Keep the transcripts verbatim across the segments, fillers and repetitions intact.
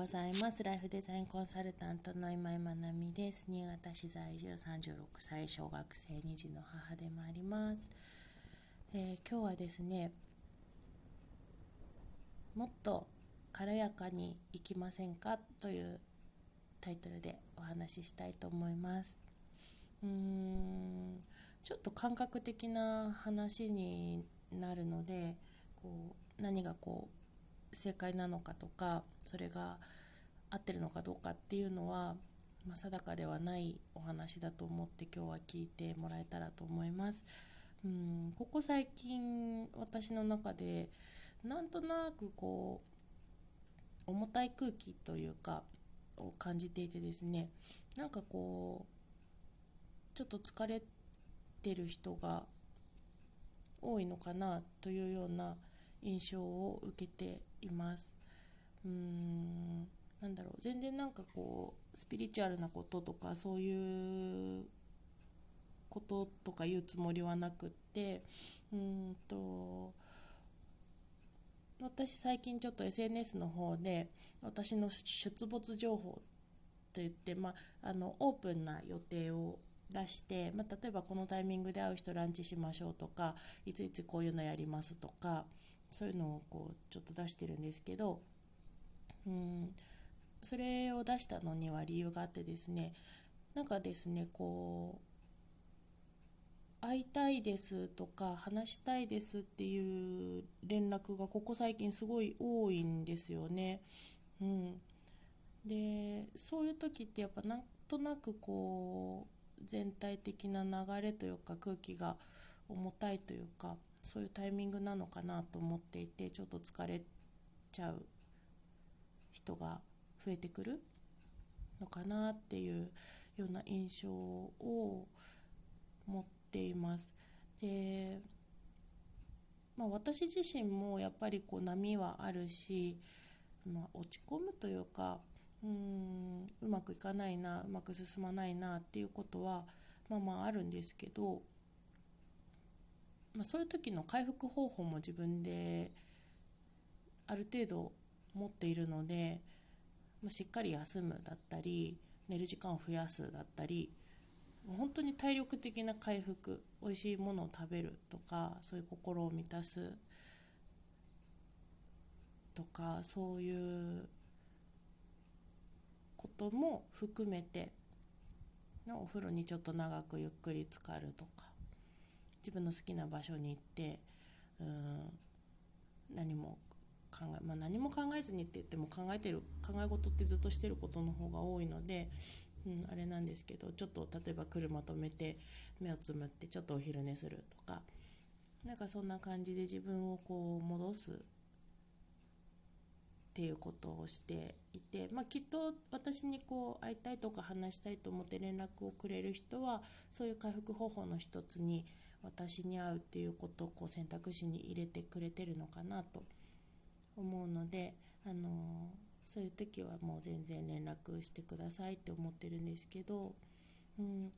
ございます。ライフデザインコンサルタントの今井まなみです。新潟市在住さんじゅうろくさい、小学生にじの母でもあります。えー、今日はですね、もっと軽やかにいきませんかというタイトルでお話ししたいと思います。うーん、ちょっと感覚的な話になるので、こう何がこう正解なのかとか、それが合ってるのかどうかっていうのは、まあ、定かではないお話だと思って今日は聞いてもらえたらと思います。うん、ここ最近私の中でなんとなくこう重たい空気というかを感じていてですね、なんかこうちょっと疲れてる人が多いのかなというような印象を受けています。うーん、なんだろう、全然なんかこうスピリチュアルなこととかそういうこととか言うつもりはなくって、うーんと私最近ちょっと エスエヌエス の方で私の出没情報といって、まあ、あのオープンな予定を出して、まあ、例えばこのタイミングで会う人ランチしましょうとか、いついつこういうのやりますとか、そういうのをこうちょっと出してるんですけど、うーん、それを出したのには理由があってですね、なんかですね、こう会いたいですとか話したいですっていう連絡がここ最近すごい多いんですよね。うん、で、そういう時ってやっぱなんとなくこう全体的な流れというか空気が重たいというか、そういうタイミングなのかなと思っていて、ちょっと疲れちゃう人が増えてくるのかなっていうような印象を持っています。で、まあ、私自身もやっぱりこう波はあるし、まあ、落ち込むというか、うーん、うまくいかないな、うまく進まないなっていうことはまあまああるんですけど、まあ、そういう時の回復方法も自分である程度持っているので、まあ、しっかり休むだったり寝る時間を増やすだったり、本当に体力的な回復、おいしいものを食べるとか、そういう心を満たすとか、そういうことも含めて、お風呂にちょっと長くゆっくり浸かるとか、自分の好きな場所に行って、うん、何も考え、まあ、何も考えずにって言っても考えてる、考え事ってずっとしてることの方が多いので、うん、あれなんですけど、ちょっと例えば車止めて目をつむってちょっとお昼寝するとか、なんかそんな感じで自分をこう戻すっていうことをしていて、まあ、きっと私にこう会いたいとか話したいと思って連絡をくれる人は、そういう回復方法の一つに私に会うっていうことをこう選択肢に入れてくれてるのかなと思うので、あのー、そういう時はもう全然連絡してくださいって思ってるんですけど、うん、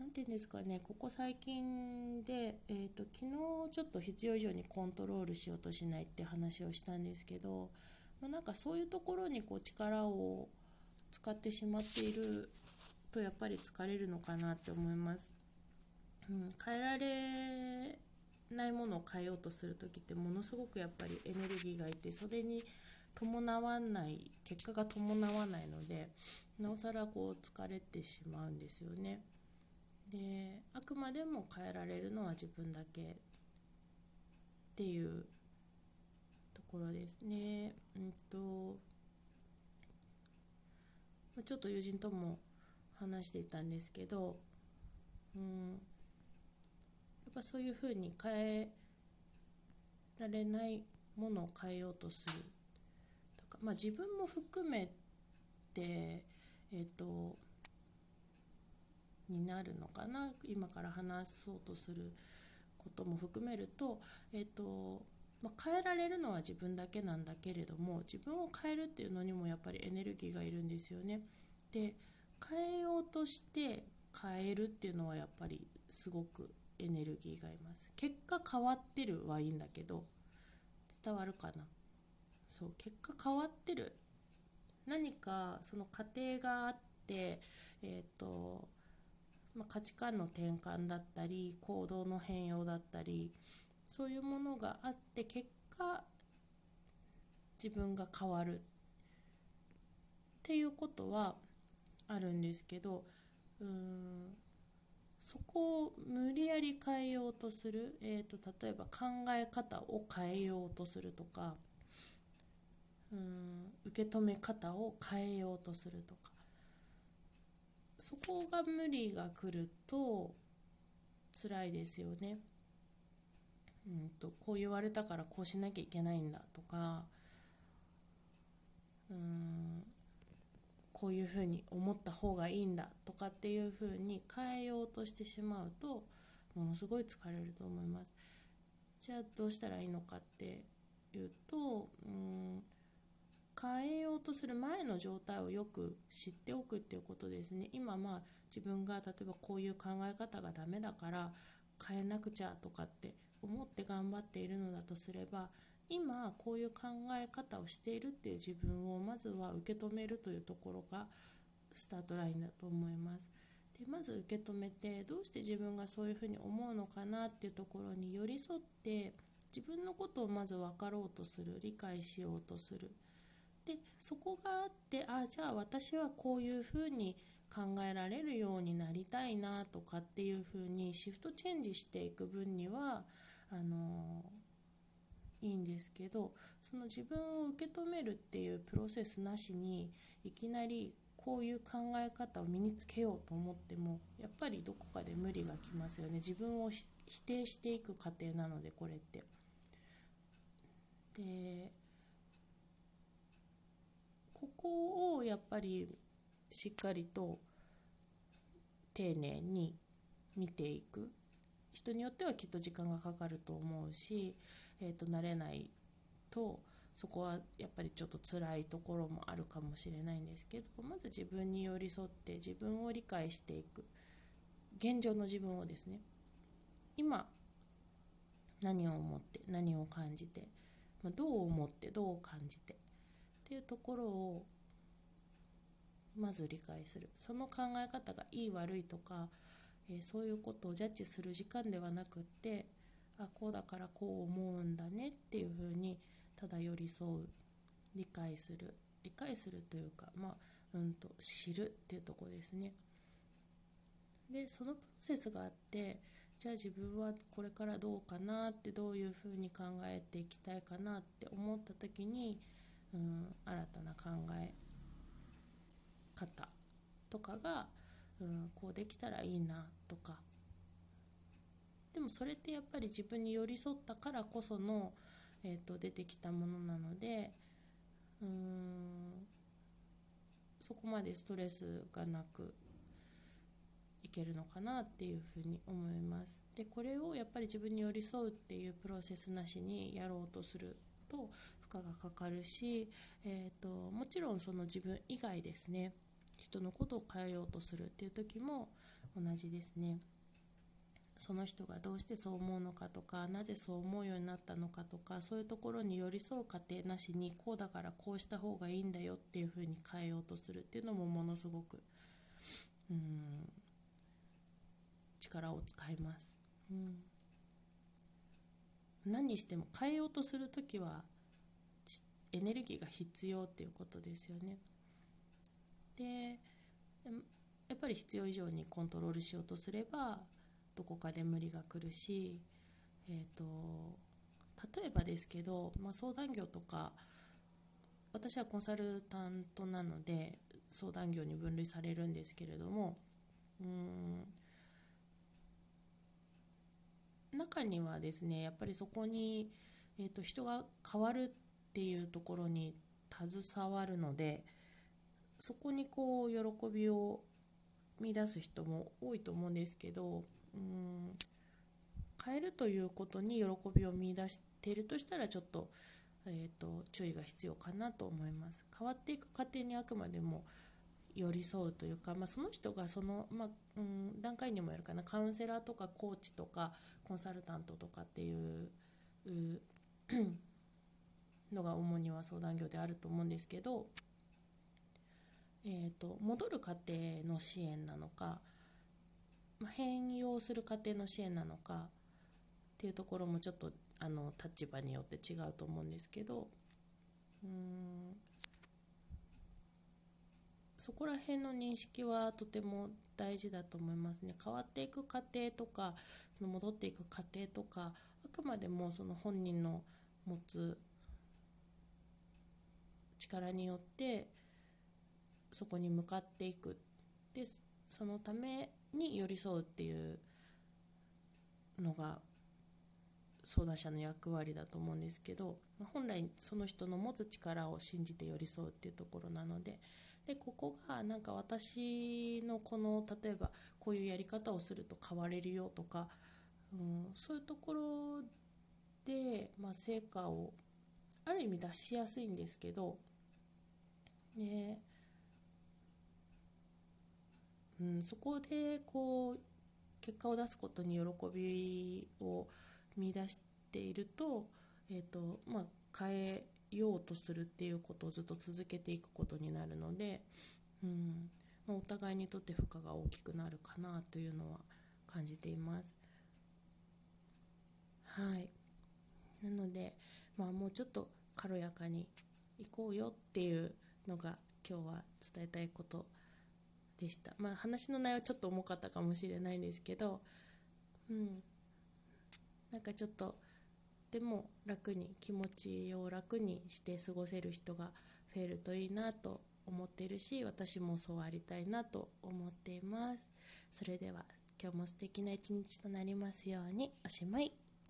なんていうんですかね、ここ最近で、えーと、昨日ちょっと必要以上にコントロールしようとしないって話をしたんですけど、まあ、なんかそういうところにこう力を使ってしまっていると、やっぱり疲れるのかなって思います。うん、変えられないものを変えようとするときって、ものすごくやっぱりエネルギーがいて、それに伴わない、結果が伴わないので、なおさらこう疲れてしまうんですよね。で、あくまでも変えられるのは自分だけっていうところですね。うんと、ちょっと友人とも話していたんですけど、うんやっぱそういうふうに変えられないものを変えようとするとか、まあ、自分も含めて、えーと、になるのかな、今から話そうとすることも含めると、えーとまあ、変えられるのは自分だけなんだけれども、自分を変えるっていうのにもやっぱりエネルギーがいるんですよね。で、変えようとして変えるっていうのはやっぱりすごくエネルギーがいます。結果変わってるはいいんだけど、伝わるかな。そう、結果変わってる、何かその過程があって、えーとまあ、価値観の転換だったり行動の変容だったりそういうものがあって結果自分が変わるっていうことはあるんですけど、うーんそこを無理やり変えようとする、えーと、例えば考え方を変えようとするとか、うーん受け止め方を変えようとするとか、そこが無理が来ると辛いですよね。うんとこう言われたからこうしなきゃいけないんだとか、うーんこういうふうに思った方がいいんだとかっていうふうに変えようとしてしまうとものすごい疲れると思います。じゃあどうしたらいいのかっていうと、うーん変えようとする前の状態をよく知っておくっていうことですね。今まあ自分が例えばこういう考え方がダメだから変えなくちゃとかって思って頑張っているのだとすれば、今こういう考え方をしているっていう自分をまずは受け止めるというところがスタートラインだと思います。でまず受け止めて、どうして自分がそういうふうに思うのかなっていうところに寄り添って自分のことをまず分かろうとする、理解しようとする。でそこがあって、あじゃあ私はこういうふうに考えられるようになりたいなとかっていうふうにシフトチェンジしていく分にはあのいいんですけど、その自分を受け止めるっていうプロセスなしにいきなりこういう考え方を身につけようと思ってもやっぱりどこかで無理がきますよね。自分を否定していく過程なので、これってでここをやっぱりしっかりと丁寧に見ていく。人によってはきっと時間がかかると思うし、えーと、慣れないとそこはやっぱりちょっと辛いところもあるかもしれないんですけど、まず自分に寄り添って自分を理解していく。現状の自分をですね、今何を思って何を感じて、どう思ってどう感じてっていうところをまず理解する。その考え方がいい悪いとかそういうことをジャッジする時間ではなくって、あこうだからこう思うんだねっていうふうにただ寄り添う、理解する理解するというか、まあ、うんと知るっていうところですね。でそのプロセスがあって、じゃあ自分はこれからどうかなって、どういうふうに考えていきたいかなって思った時に、うん、新たな考え方とかが、うん、こうできたらいいなとか。でもそれってやっぱり自分に寄り添ったからこその、えーと、出てきたものなので、うーんそこまでストレスがなくいけるのかなっていうふうに思います。でこれをやっぱり自分に寄り添うっていうプロセスなしにやろうとすると負荷がかかるし、えーと、もちろんその自分以外ですね、人のことを変えようとするっていう時も同じですね。その人がどうしてそう思うのかとか、なぜそう思うようになったのかとか、そういうところに寄り添う過程なしに、こうだからこうした方がいいんだよっていう風に変えようとするっていうのもものすごくうーん力を使います、うん、何にしても変えようとするときはエネルギーが必要っていうことですよね。でやっぱり必要以上にコントロールしようとすればどこかで無理が来るし、えーと、例えばですけど、まあ、相談業とか、私はコンサルタントなので相談業に分類されるんですけれども、うーん中にはですね、やっぱりそこに、えーと、人が変わるっていうところに携わるので、そこにこう喜びを見出す人も多いと思うんですけど、うーん変えるということに喜びを見出しているとしたらちょっと、えーと、注意が必要かなと思います。変わっていく過程にあくまでも寄り添うというか、まあ、その人がその、まあ、うん段階にもよるかな。カウンセラーとかコーチとかコンサルタントとかっていうのが主には相談業であると思うんですけど、えーと、戻る過程の支援なのか、変容する過程の支援なのかっていうところもちょっとあの立場によって違うと思うんですけど、うーんそこら辺の認識はとても大事だと思いますね。変わっていく過程とかその戻っていく過程とか、あくまでもその本人の持つ力によってそこに向かっていく、でそのために寄り添うっていうのが相談者の役割だと思うんですけど、本来その人の持つ力を信じて寄り添うっていうところなので、でここがなんか私のこの例えばこういうやり方をすると変われるよとか、うん、そういうところで、まあ、成果をある意味出しやすいんですけど、ねうん、そこでこう結果を出すことに喜びを見出していると、えーとまあ、変えようとするっていうことをずっと続けていくことになるので、うんまあ、お互いにとって負荷が大きくなるかなというのは感じています。はい、なので、まあ、もうちょっと軽やかにいこうよっていうのが今日は伝えたいことでした。まあ、話の内容はちょっと重かったかもしれないんですけど、うんなんかちょっとでも楽に気持ちを楽にして過ごせる人が増えるといいなと思っているし、私もそうありたいなと思っています。それでは今日も素敵な一日となりますように。おしまい。